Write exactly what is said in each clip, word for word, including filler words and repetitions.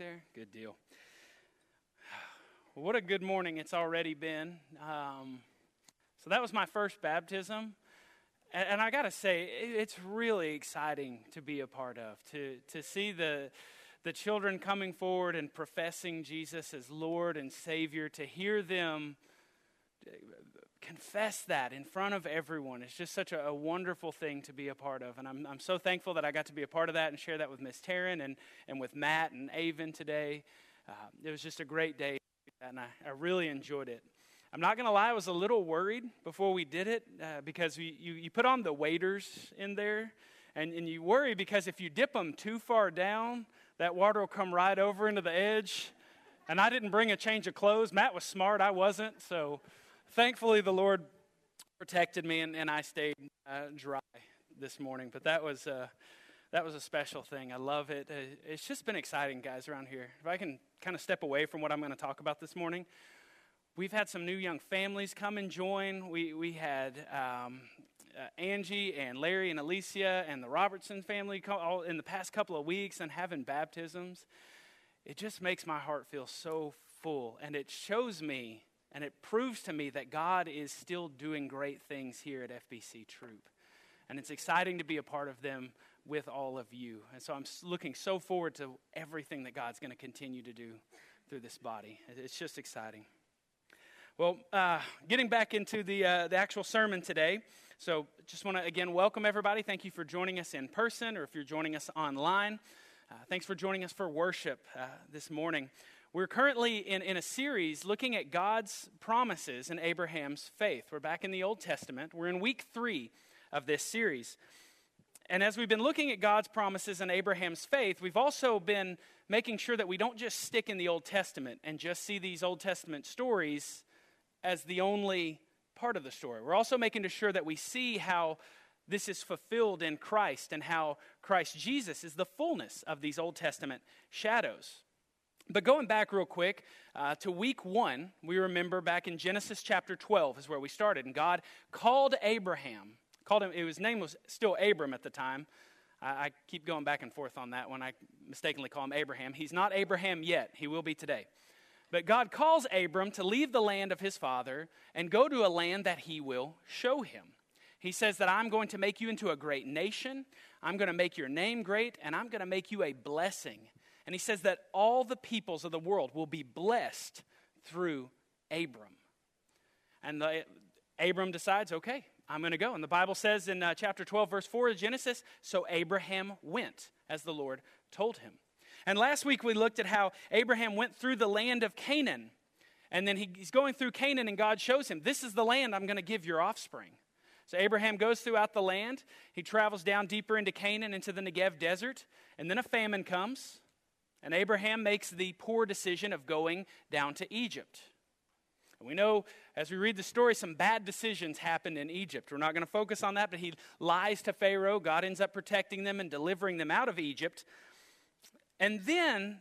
there? Good deal. Well, what a good morning it's already been. Um, so that was my first baptism. And, and I got to say, it, it's really exciting to be a part of, to to see the the children coming forward and professing Jesus as Lord and Savior, to hear them confess that in front of everyone. It's just such a, a wonderful thing to be a part of. And I'm I'm so thankful that I got to be a part of that and share that with Miss Taryn and, and with Matt and Avon today. Uh, it was just a great day, and I, I really enjoyed it. I'm not going to lie, I was a little worried before we did it uh, because we, you, you put on the waders in there, and, and you worry because if you dip them too far down, that water will come right over into the edge. And I didn't bring a change of clothes. Matt was smart, I wasn't, so... Thankfully, the Lord protected me, and, and I stayed uh, dry this morning. But that was uh, that was a special thing. I love it. Uh, it's just been exciting, guys, around here. If I can kind of step away from what I'm going to talk about this morning, we've had some new young families come and join. We we had um, uh, Angie and Larry and Alicia and the Robertson family co- all in the past couple of weeks, and having baptisms. It just makes my heart feel so full, and it shows me. And it proves to me that God is still doing great things here at F B C Troop. And it's exciting to be a part of them with all of you. And so I'm looking so forward to everything that God's going to continue to do through this body. It's just exciting. Well, uh, getting back into the uh, the actual sermon today. So just want to, again, welcome everybody. Thank you for joining us in person, or if you're joining us online. Uh, thanks for joining us for worship uh, this morning. We're currently in, in a series looking at God's promises and Abraham's faith. We're back in the Old Testament. We're in week three of this series. And as we've been looking at God's promises and Abraham's faith, we've also been making sure that we don't just stick in the Old Testament and just see these Old Testament stories as the only part of the story. We're also making sure that we see how this is fulfilled in Christ and how Christ Jesus is the fullness of these Old Testament shadows. But going back real quick uh, to week one, we remember back in Genesis chapter twelve is where we started. And God called Abraham, called him, his name was still Abram at the time. I, I keep going back and forth on that one. I mistakenly call him Abraham. He's not Abraham yet. He will be today. But God calls Abram to leave the land of his father and go to a land that he will show him. He says that I'm going to make you into a great nation. I'm going to make your name great, and I'm going to make you a blessing. And he says that all the peoples of the world will be blessed through Abram. And the, Abram decides, okay, I'm going to go. And the Bible says in uh, chapter twelve, verse four of Genesis, so Abraham went as the Lord told him. And last week we looked at how Abraham went through the land of Canaan. And then he, he's going through Canaan, and God shows him, this is the land I'm going to give your offspring. So Abraham goes throughout the land. He travels down deeper into Canaan, into the Negev desert. And then a famine comes. And Abraham makes the poor decision of going down to Egypt. And we know, as we read the story, some bad decisions happened in Egypt. We're not going to focus on that, but he lies to Pharaoh. God ends up protecting them and delivering them out of Egypt. And then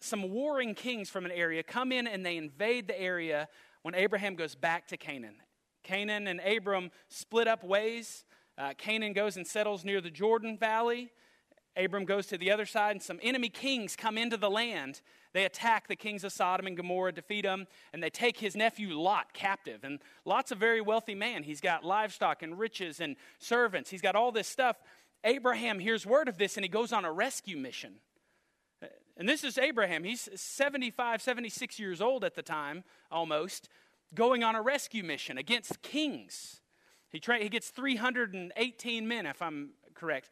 some warring kings from an area come in and they invade the area when Abraham goes back to Canaan. Canaan and Abram split up ways. Uh, Canaan goes and settles near the Jordan Valley. Abram goes to the other side, and some enemy kings come into the land. They attack the kings of Sodom and Gomorrah, defeat them, and they take his nephew Lot captive. And Lot's a very wealthy man. He's got livestock and riches and servants. He's got all this stuff. Abraham hears word of this, and he goes on a rescue mission. And this is Abraham. He's seventy-five, seventy-six years old at the time, almost, going on a rescue mission against kings. He, tra- he gets three hundred eighteen men, if I'm correct,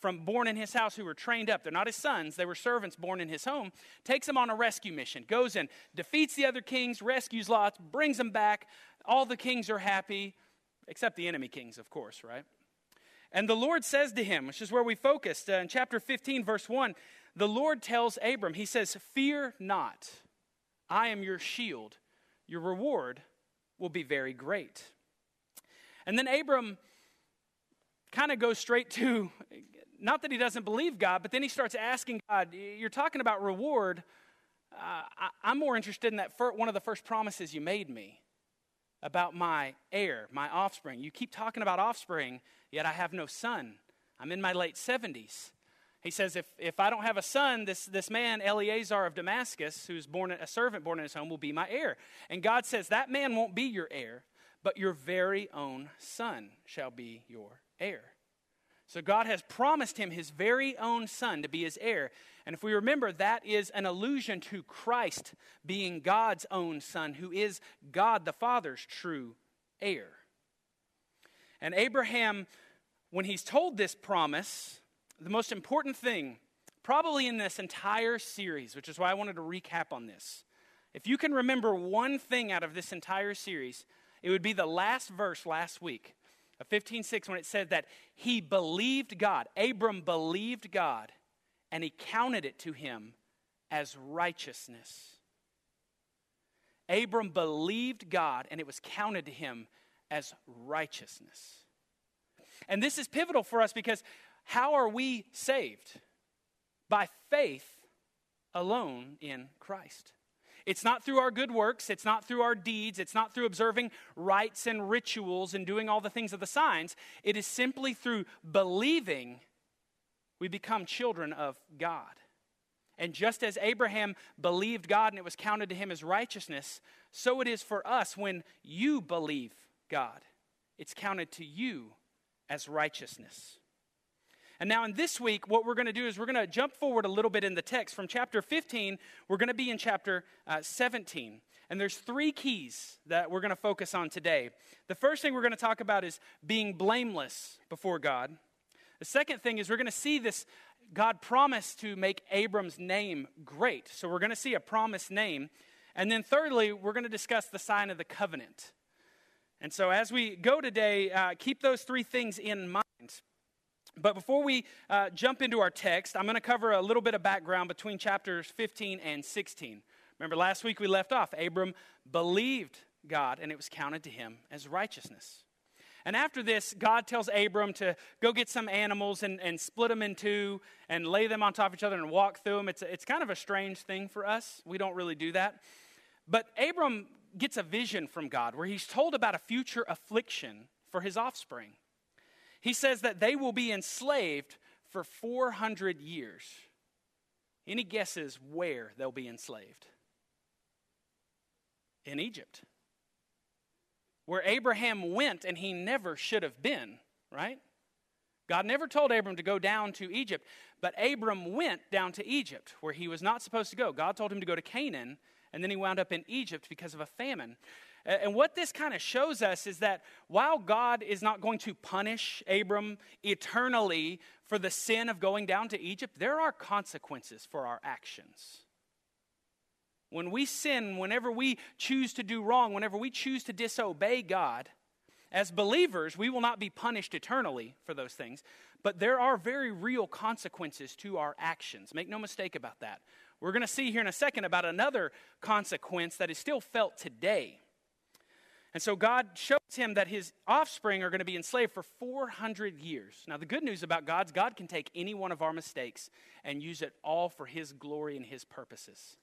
from born in his house who were trained up. They're not his sons. They were servants born in his home. Takes them on a rescue mission. Goes in, defeats the other kings, rescues Lot, brings them back. All the kings are happy, except the enemy kings, of course, right? And the Lord says to him, which is where we focused, uh, in chapter fifteen, verse one, the Lord tells Abram, he says, fear not, I am your shield. Your reward will be very great. And then Abram kind of goes straight to... Not that he doesn't believe God, but then he starts asking God, you're talking about reward. Uh, I, I'm more interested in that fir- one of the first promises you made me about my heir, my offspring. You keep talking about offspring, yet I have no son. I'm in my late seventies. He says, if, if I don't have a son, this, this man, Eleazar of Damascus, who's born a servant born in his home, will be my heir. And God says, that man won't be your heir, but your very own son shall be your heir. So God has promised him his very own son to be his heir. And if we remember, that is an allusion to Christ being God's own son, who is God the Father's true heir. And Abraham, when he's told this promise, the most important thing, probably in this entire series, which is why I wanted to recap on this. If you can remember one thing out of this entire series, it would be the last verse last week of fifteen six when it said that he believed God. Abram believed God, and he counted it to him as righteousness. Abram believed God, and it was counted to him as righteousness. And this is pivotal for us because how are we saved? By faith alone in Christ. It's not through our good works. It's not through our deeds. It's not through observing rites and rituals and doing all the things of the signs. It is simply through believing we become children of God. And just as Abraham believed God and it was counted to him as righteousness, so it is for us when you believe God. It's counted to you as righteousness. And now in this week, what we're going to do is we're going to jump forward a little bit in the text. From chapter fifteen, we're going to be in chapter uh, seventeen. And there's three keys that we're going to focus on today. The first thing we're going to talk about is being blameless before God. The second thing is we're going to see this God promise to make Abram's name great. So we're going to see a promised name. And then thirdly, we're going to discuss the sign of the covenant. And so as we go today, uh, keep those three things in mind. But before we uh, jump into our text, I'm going to cover a little bit of background between chapters fifteen and sixteen. Remember, last week we left off. Abram believed God, and it was counted to him as righteousness. And after this, God tells Abram to go get some animals and, and split them in two and lay them on top of each other and walk through them. It's, it's kind of a strange thing for us. We don't really do that. But Abram gets a vision from God where he's told about a future affliction for his offspring. He says that they will be enslaved for four hundred years. Any guesses where they'll be enslaved? In Egypt. Where Abraham went and he never should have been, right? God never told Abram to go down to Egypt, but Abram went down to Egypt where he was not supposed to go. God told him to go to Canaan, and then he wound up in Egypt because of a famine. And what this kind of shows us is that while God is not going to punish Abram eternally for the sin of going down to Egypt, there are consequences for our actions. When we sin, whenever we choose to do wrong, whenever we choose to disobey God, as believers, we will not be punished eternally for those things, but there are very real consequences to our actions. Make no mistake about that. We're going to see here in a second about another consequence that is still felt today. And so God shows him that his offspring are going to be enslaved for four hundred years. Now, the good news about God's, God can take any one of our mistakes and use it all for his glory and his purposes.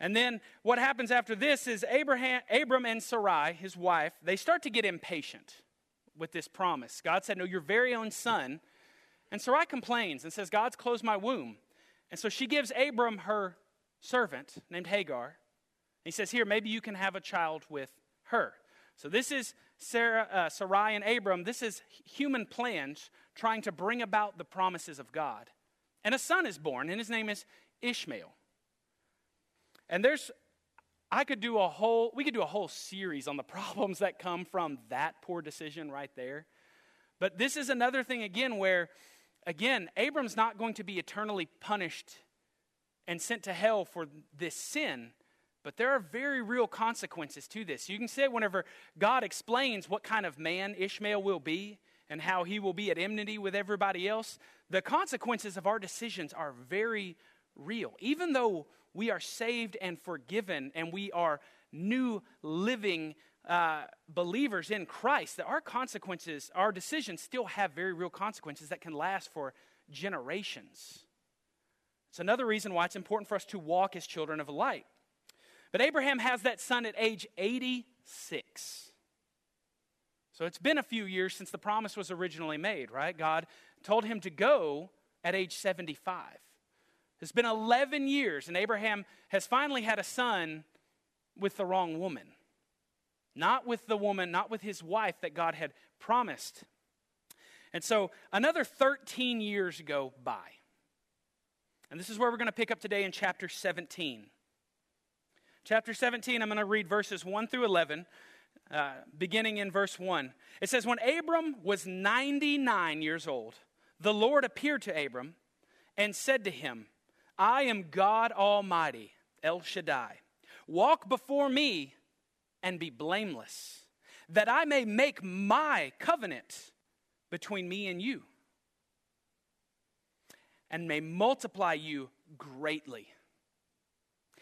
And then what happens after this is Abraham, Abram and Sarai, his wife, they start to get impatient with this promise. God said, no, your very own son. And Sarai complains and says, God's closed my womb. And so she gives Abram her servant named Hagar. He says, here, maybe you can have a child with her. So this is Sarah, uh, Sarai and Abram. This is human plans trying to bring about the promises of God. And a son is born, and his name is Ishmael. And there's, I could do a whole, we could do a whole series on the problems that come from that poor decision right there. But this is another thing again where, again, Abram's not going to be eternally punished and sent to hell for this sin. But there are very real consequences to this. You can say whenever God explains what kind of man Ishmael will be and how he will be at enmity with everybody else, the consequences of our decisions are very real. Even though we are saved and forgiven and we are new living uh, believers in Christ, that our consequences, our decisions still have very real consequences that can last for generations. It's another reason why it's important for us to walk as children of light. But Abraham has that son at age eighty-six. So it's been a few years since the promise was originally made, right? God told him to go, at age seventy-five. It's been eleven years, and Abraham has finally had a son with the wrong woman. Not with the woman, not with his wife that God had promised. And so another thirteen years go by. And this is where we're going to pick up today in chapter seventeen. Chapter seventeen, I'm going to read verses one through eleven, uh, beginning in verse one. It says, when Abram was ninety-nine years old, the Lord appeared to Abram and said to him, I am God Almighty, El Shaddai. Walk before me and be blameless, that I may make my covenant between me and you, and may multiply you greatly.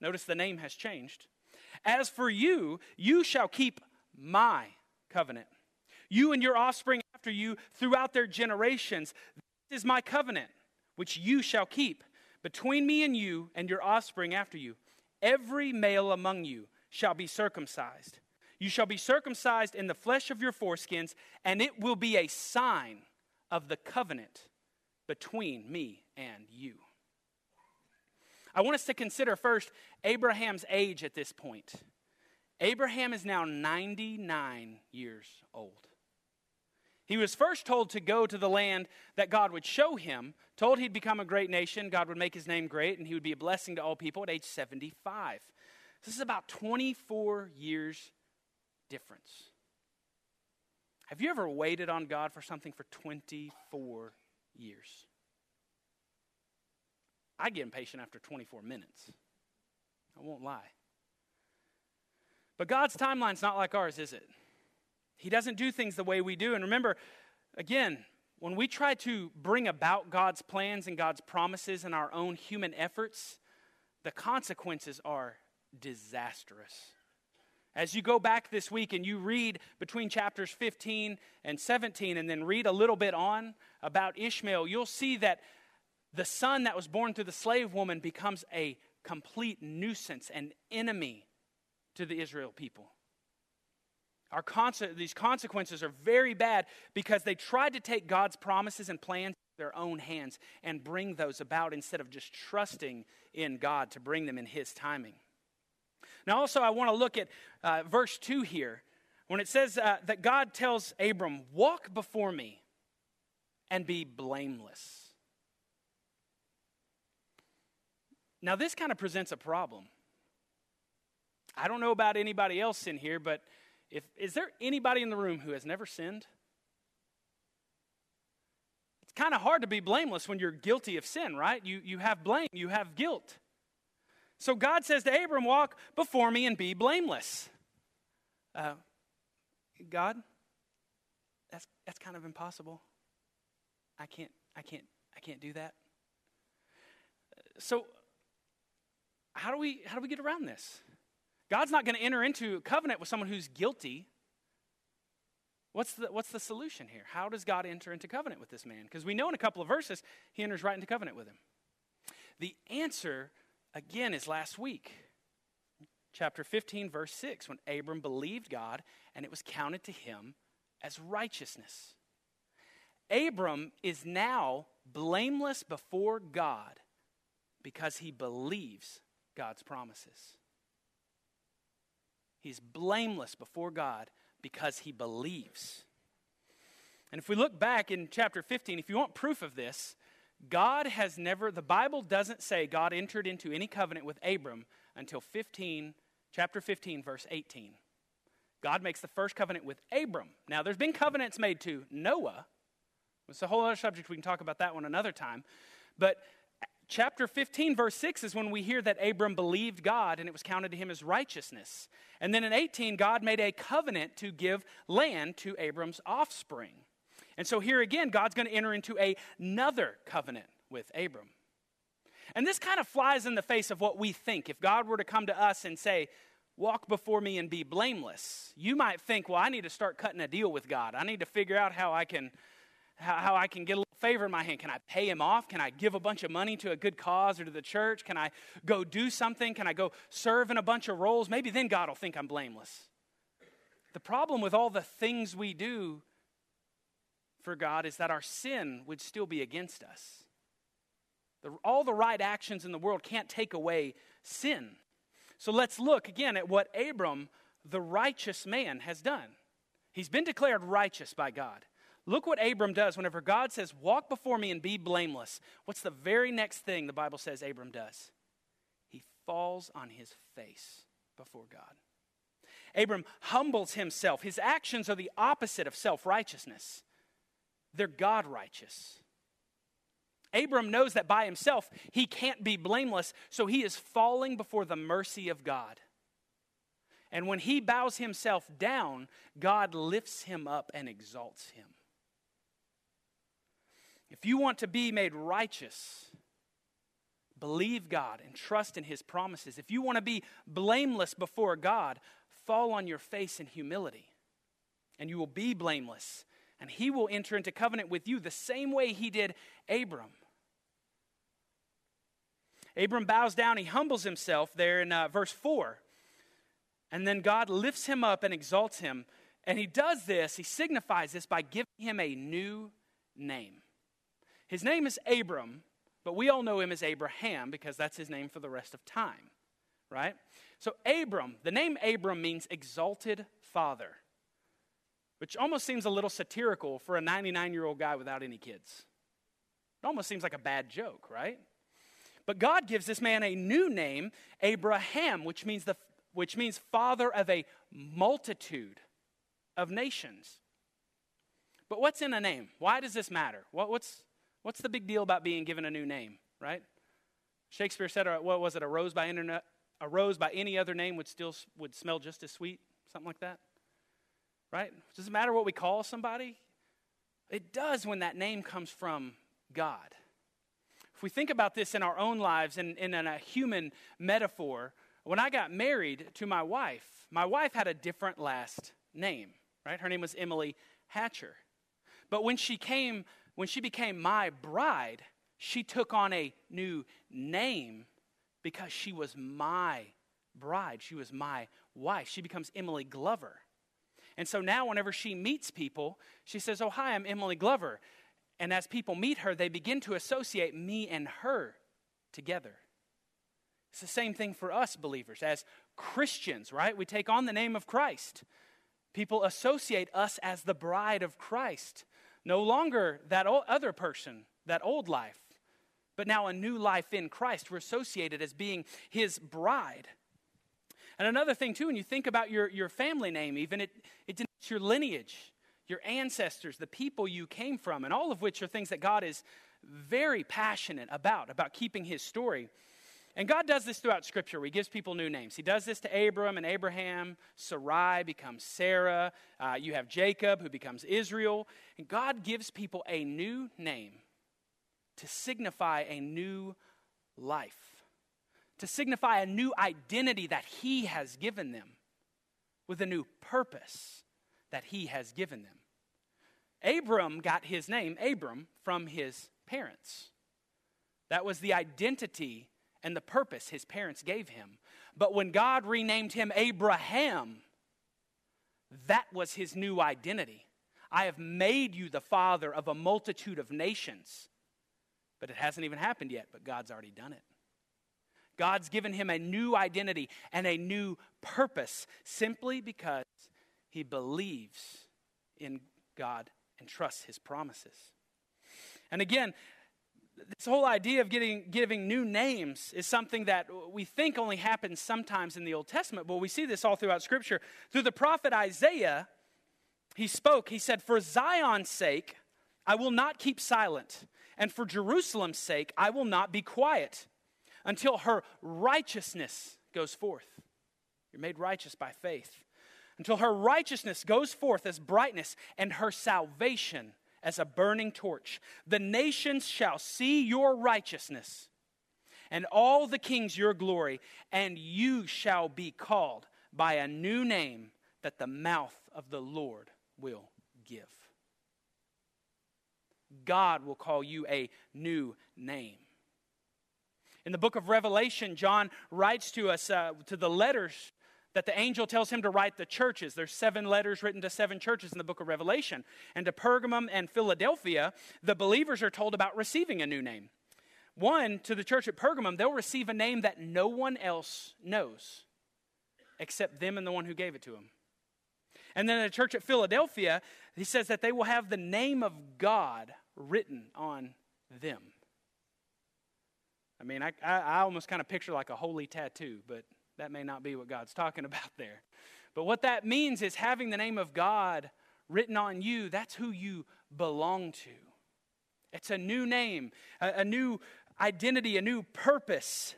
notice the name has changed, as for you, you shall keep my covenant, you and your offspring after you throughout their generations. This is my covenant, which you shall keep between me and you and your offspring after you. Every male among you shall be circumcised. You shall be circumcised in the flesh of your foreskins, and it will be a sign of the covenant between me and you. I want us to consider first Abraham's age at this point. Abraham is now ninety-nine years old. He was first told to go to the land that God would show him, told he'd become a great nation, God would make his name great, and he would be a blessing to all people at age seventy-five. This is about twenty-four years difference. Have you ever waited on God for something for twenty-four years? I get impatient after twenty-four minutes. I won't lie. But God's timeline's not like ours, is it? He doesn't do things the way we do. And remember, again, when we try to bring about God's plans and God's promises in our own human efforts, the consequences are disastrous. As you go back this week and you read between chapters fifteen and seventeen and then read a little bit on about Ishmael, you'll see that the son that was born through the slave woman becomes a complete nuisance, an enemy to the Israel people. Our cons- these consequences are very bad because they tried to take God's promises and plans in their own hands and bring those about instead of just trusting in God to bring them in his timing. Now also I want to look at uh, verse two here when it says uh, that God tells Abram, walk before me and be blameless. Now this kind of presents a problem. I don't know about anybody else in here, but if is there anybody in the room who has never sinned? It's kind of hard to be blameless when you're guilty of sin, right? You, you have blame, you have guilt. So God says to Abram, walk before me and be blameless. Uh, God, that's that's kind of impossible. I can't, I can't, I can't do that. So how do we how do we get around this? God's not going to enter into a covenant with someone who's guilty. What's the what's the solution here? How does God enter into covenant with this man? Because we know in a couple of verses he enters right into covenant with him. The answer again is last week, chapter fifteen, verse six, when Abram believed God and it was counted to him as righteousness. Abram is now blameless before God because he believes God's promises. He's blameless before God because he believes. And if we look back in chapter fifteen, if you want proof of this, God has never, the Bible doesn't say God entered into any covenant with Abram until fifteen, chapter fifteen, verse eighteen. God makes the first covenant with Abram. Now, there's been covenants made to Noah. It's a whole other subject. We can talk about that one another time. But chapter fifteen, verse six is when we hear that Abram believed God and it was counted to him as righteousness. And then in eighteen, God made a covenant to give land to Abram's offspring. And so here again, God's going to enter into another covenant with Abram. And this kind of flies in the face of what we think. If God were to come to us and say, walk before me and be blameless, you might think, well, I need to start cutting a deal with God. I need to figure out how I can how, how I can get a little favor in my hand. Can I pay him off? Can I give a bunch of money to a good cause or to the church? Can I go do something? Can I go serve in a bunch of roles? Maybe then God will think I'm blameless. The problem with all the things we do for God is that our sin would still be against us. The, all the right actions in the world can't take away sin. So let's look again at what Abram, the righteous man, has done. He's been declared righteous by God. Look what Abram does whenever God says, walk before me and be blameless. What's the very next thing the Bible says Abram does? He falls on his face before God. Abram humbles himself. His actions are the opposite of self-righteousness. They're God-righteous. Abram knows that by himself he can't be blameless, so he is falling before the mercy of God. And when he bows himself down, God lifts him up and exalts him. If you want to be made righteous, believe God and trust in his promises. If you want to be blameless before God, fall on your face in humility, and you will be blameless. And he will enter into covenant with you the same way he did Abram. Abram bows down. He humbles himself there in uh, verse four. And then God lifts him up and exalts him. And he does this, he signifies this by giving him a new name. His name is Abram, but we all know him as Abraham because that's his name for the rest of time, right? So Abram, the name Abram means exalted father, which almost seems a little satirical for a ninety-nine-year-old guy without any kids. It almost seems like a bad joke, right? But God gives this man a new name, Abraham, which means the which means father of a multitude of nations. But what's in a name? Why does this matter? What, what's, what's the big deal about being given a new name, right? Shakespeare said, what was it, a rose by, internet, a rose by any other name would still would smell just as sweet, something like that. Right? Does it matter what we call somebody? It does when that name comes from God. If we think about this in our own lives and in, in a human metaphor, when I got married to my wife, my wife had a different last name, right? Her name was Emily Hatcher. But when she came, when she became my bride, she took on a new name because she was my bride. She was my wife. She becomes Emily Glover. And so now whenever she meets people, she says, oh, hi, I'm Emily Glover. And as people meet her, they begin to associate me and her together. It's the same thing for us believers. As Christians, right, we take on the name of Christ. People associate us as the bride of Christ. No longer that other person, that old life, but now a new life in Christ. We're associated as being his bride. And another thing, too, when you think about your, your family name, even it, it denotes your lineage, your ancestors, the people you came from, and all of which are things that God is very passionate about, about keeping his story. And God does this throughout Scripture. He gives people new names. He does this to Abram and Abraham. Sarai becomes Sarah. Uh, you have Jacob, who becomes Israel. And God gives people a new name to signify a new life, to signify a new identity that he has given them with a new purpose that he has given them. Abram got his name, Abram, from his parents. That was the identity and the purpose his parents gave him. But when God renamed him Abraham, that was his new identity. I have made you the father of a multitude of nations. But it hasn't even happened yet, but God's already done it. God's given him a new identity and a new purpose simply because he believes in God and trusts his promises. And again, This whole idea of getting, giving new names is something that we think only happens sometimes in the Old Testament, but we see this all throughout Scripture. Through the prophet Isaiah, he spoke, he said, "For Zion's sake, I will not keep silent, and for Jerusalem's sake, I will not be quiet until her righteousness goes forth." You're made righteous by faith. "Until her righteousness goes forth as brightness and her salvation as a burning torch. The nations shall see your righteousness and all the kings your glory, and you shall be called by a new name that the mouth of the Lord will give." God will call you a new name. In the book of Revelation, John writes to us, uh, to the letters that the angel tells him to write the churches. There's seven letters written to seven churches in the book of Revelation. And to Pergamum and Philadelphia, the believers are told about receiving a new name. One, to the church at Pergamum, they'll receive a name that no one else knows except them and the one who gave it to them. And then the church at Philadelphia, he says that they will have the name of God written on them. I mean, I, I, I almost kind of picture like a holy tattoo, but that may not be what God's talking about there. But what that means is having the name of God written on you, that's who you belong to. It's a new name, a, a new identity, a new purpose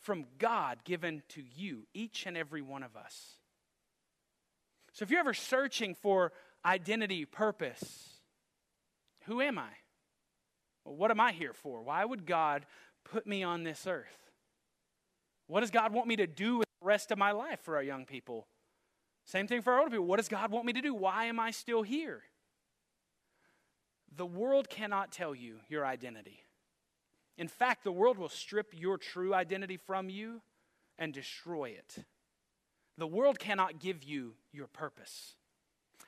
from God given to you, each and every one of us. So if you're ever searching for identity, purpose, who am I? Well, what am I here for? Why would God put me on this earth? What does God want me to do with the rest of my life for our young people? Same thing for our older people. What does God want me to do? Why am I still here? The world cannot tell you your identity. In fact, the world will strip your true identity from you and destroy it. The world cannot give you your purpose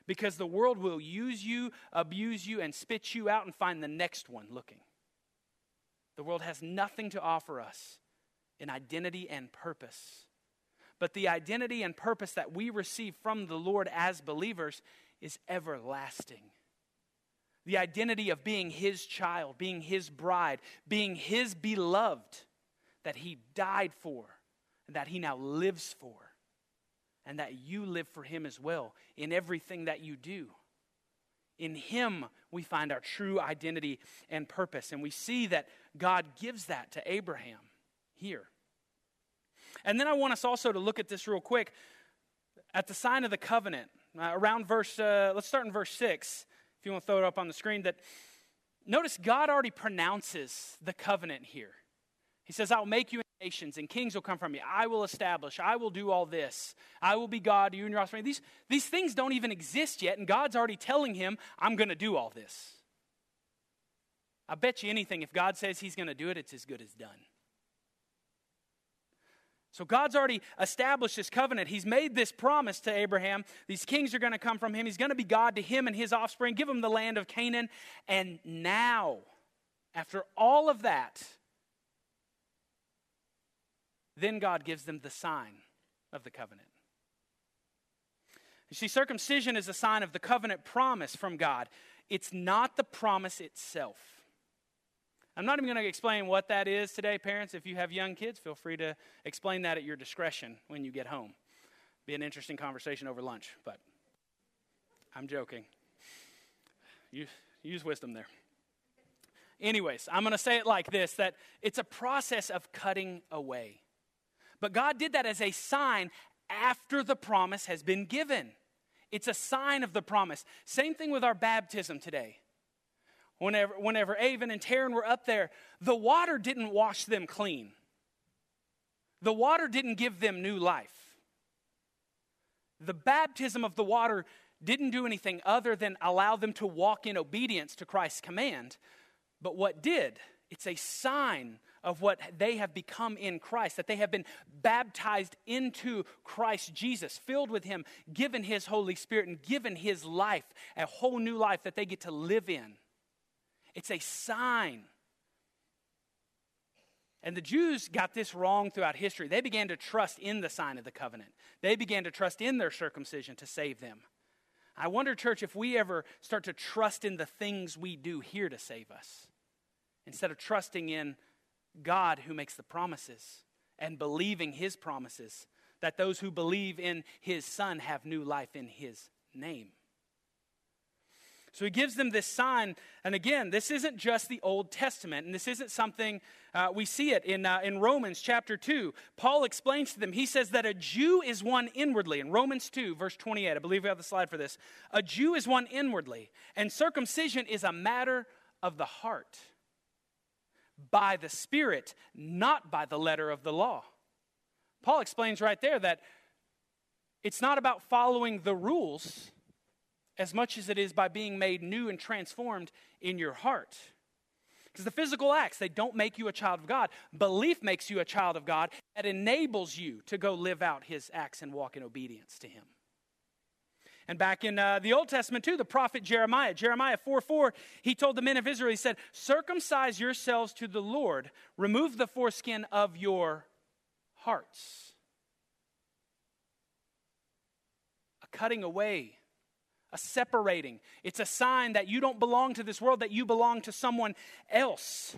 because the world will use you, abuse you, and spit you out and find the next one looking. The world has nothing to offer us in identity and purpose. But the identity and purpose that we receive from the Lord as believers is everlasting. The identity of being His child, being His bride, being His beloved, that He died for, and that He now lives for, and that you live for Him as well in everything that you do. In Him, we find our true identity and purpose, and we see that God gives that to Abraham here. And then I want us also to look at this real quick at the sign of the covenant uh, around verse, uh, let's start in verse six, if you want to throw it up on the screen. That notice God already pronounces the covenant here. He says, "I'll make you nations and kings will come from you. I will establish, I will do all this. I will be God to you and your offspring." These, these things don't even exist yet, and God's already telling him, "I'm going to do all this." I bet you anything, if God says he's going to do it, it's as good as done. So God's already established this covenant. He's made this promise to Abraham. These kings are going to come from him. He's going to be God to him and his offspring. Give him the land of Canaan. And now, after all of that, then God gives them the sign of the covenant. You see, circumcision is a sign of the covenant promise from God. It's not the promise itself. I'm not even going to explain what that is today. Parents, if you have young kids, feel free to explain that at your discretion when you get home. Be an interesting conversation over lunch, but I'm joking. Use, use wisdom there. Anyways, I'm going to say it like this, that it's a process of cutting away. But God did that as a sign after the promise has been given. It's a sign of the promise. Same thing with our baptism today. Whenever, whenever Avon and Taryn were up there, the water didn't wash them clean. The water didn't give them new life. The baptism of the water didn't do anything other than allow them to walk in obedience to Christ's command. But what did? It's a sign of what they have become in Christ, that they have been baptized into Christ Jesus, filled with Him, given His Holy Spirit, and given His life, a whole new life that they get to live in. It's a sign. And the Jews got this wrong throughout history. They began to trust in the sign of the covenant. They began to trust in their circumcision to save them. I wonder, church, if we ever start to trust in the things we do here to save us instead of trusting in God who makes the promises and believing his promises that those who believe in his son have new life in his name. So he gives them this sign. And again, this isn't just the Old Testament. And this isn't something, uh, we see it in, uh, in Romans chapter two. Paul explains to them, he says that a Jew is one inwardly. In Romans two, verse twenty-eight, I believe we have the slide for this. A Jew is one inwardly, and circumcision is a matter of the heart, by the Spirit, not by the letter of the law. Paul explains right there that it's not about following the rules as much as it is by being made new and transformed in your heart. Because the physical acts, they don't make you a child of God. Belief makes you a child of God. That enables you to go live out his acts and walk in obedience to him. And back in uh, the Old Testament too, the prophet Jeremiah, Jeremiah four four, he told the men of Israel, he said, circumcise yourselves to the Lord, remove the foreskin of your hearts. A cutting away, a separating. It's a sign that you don't belong to this world, that you belong to someone else.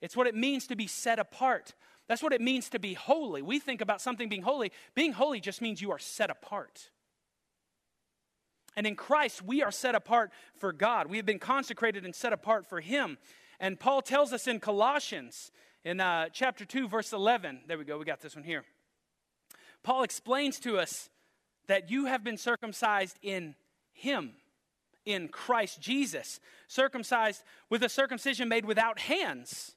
It's what it means to be set apart. That's what it means to be holy. We think about something being holy. Being holy just means you are set apart. And in Christ, we are set apart for God. We have been consecrated and set apart for him. And Paul tells us in Colossians, in uh, chapter two, verse eleven. There we go. We got this one here. Paul explains to us that you have been circumcised in him, in Christ Jesus. Circumcised with a circumcision made without hands,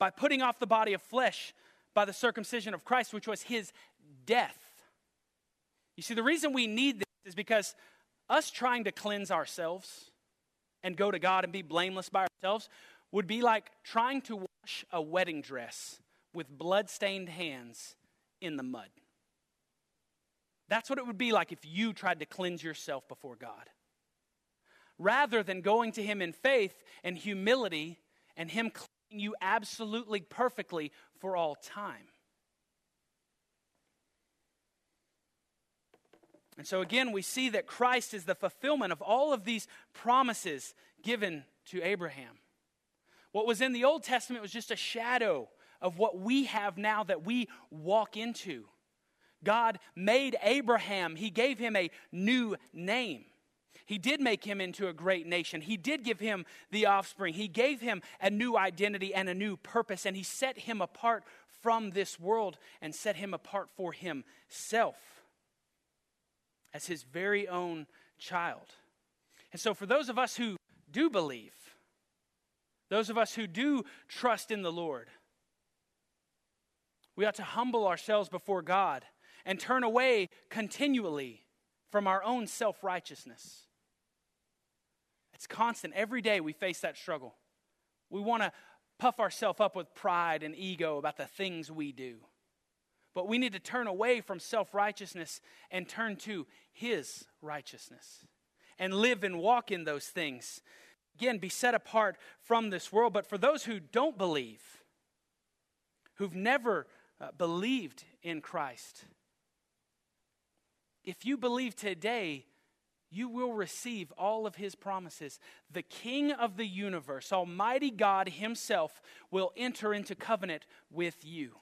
by putting off the body of flesh by the circumcision of Christ, which was his death. You see, the reason we need this is because us trying to cleanse ourselves and go to God and be blameless by ourselves would be like trying to wash a wedding dress with blood-stained hands in the mud. That's what it would be like if you tried to cleanse yourself before God. Rather than going to him in faith and humility and him cleansing you absolutely perfectly for all time. And so again, we see that Christ is the fulfillment of all of these promises given to Abraham. What was in the Old Testament was just a shadow of what we have now that we walk into. God made Abraham. He gave him a new name. He did make him into a great nation. He did give him the offspring. He gave him a new identity and a new purpose. And he set him apart from this world and set him apart for himself, as his very own child. And so for those of us who do believe, those of us who do trust in the Lord, we ought to humble ourselves before God and turn away continually from our own self-righteousness. It's constant. Every day we face that struggle. We want to puff ourselves up with pride and ego about the things we do. But we need to turn away from self-righteousness and turn to his righteousness and live and walk in those things. Again, be set apart from this world. But for those who don't believe, who've never uh, believed in Christ, if you believe today, you will receive all of his promises. The King of the universe, Almighty God himself, will enter into covenant with you.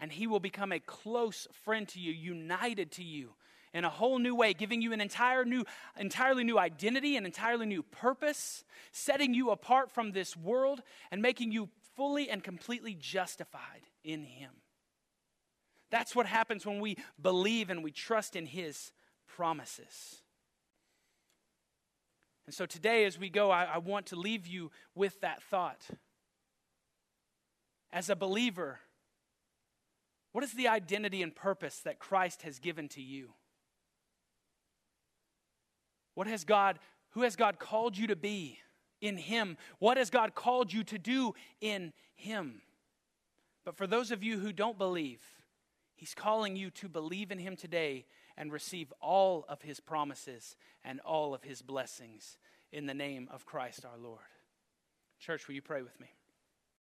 And he will become a close friend to you, united to you in a whole new way, giving you an entire new, entirely new identity, an entirely new purpose, setting you apart from this world and making you fully and completely justified in him. That's what happens when we believe and we trust in his promises. And so today as we go, I, I want to leave you with that thought. As a believer, what is the identity and purpose that Christ has given to you? What has God, who has God called you to be in him? What has God called you to do in him? But for those of you who don't believe, he's calling you to believe in him today and receive all of his promises and all of his blessings in the name of Christ our Lord. Church, will you pray with me?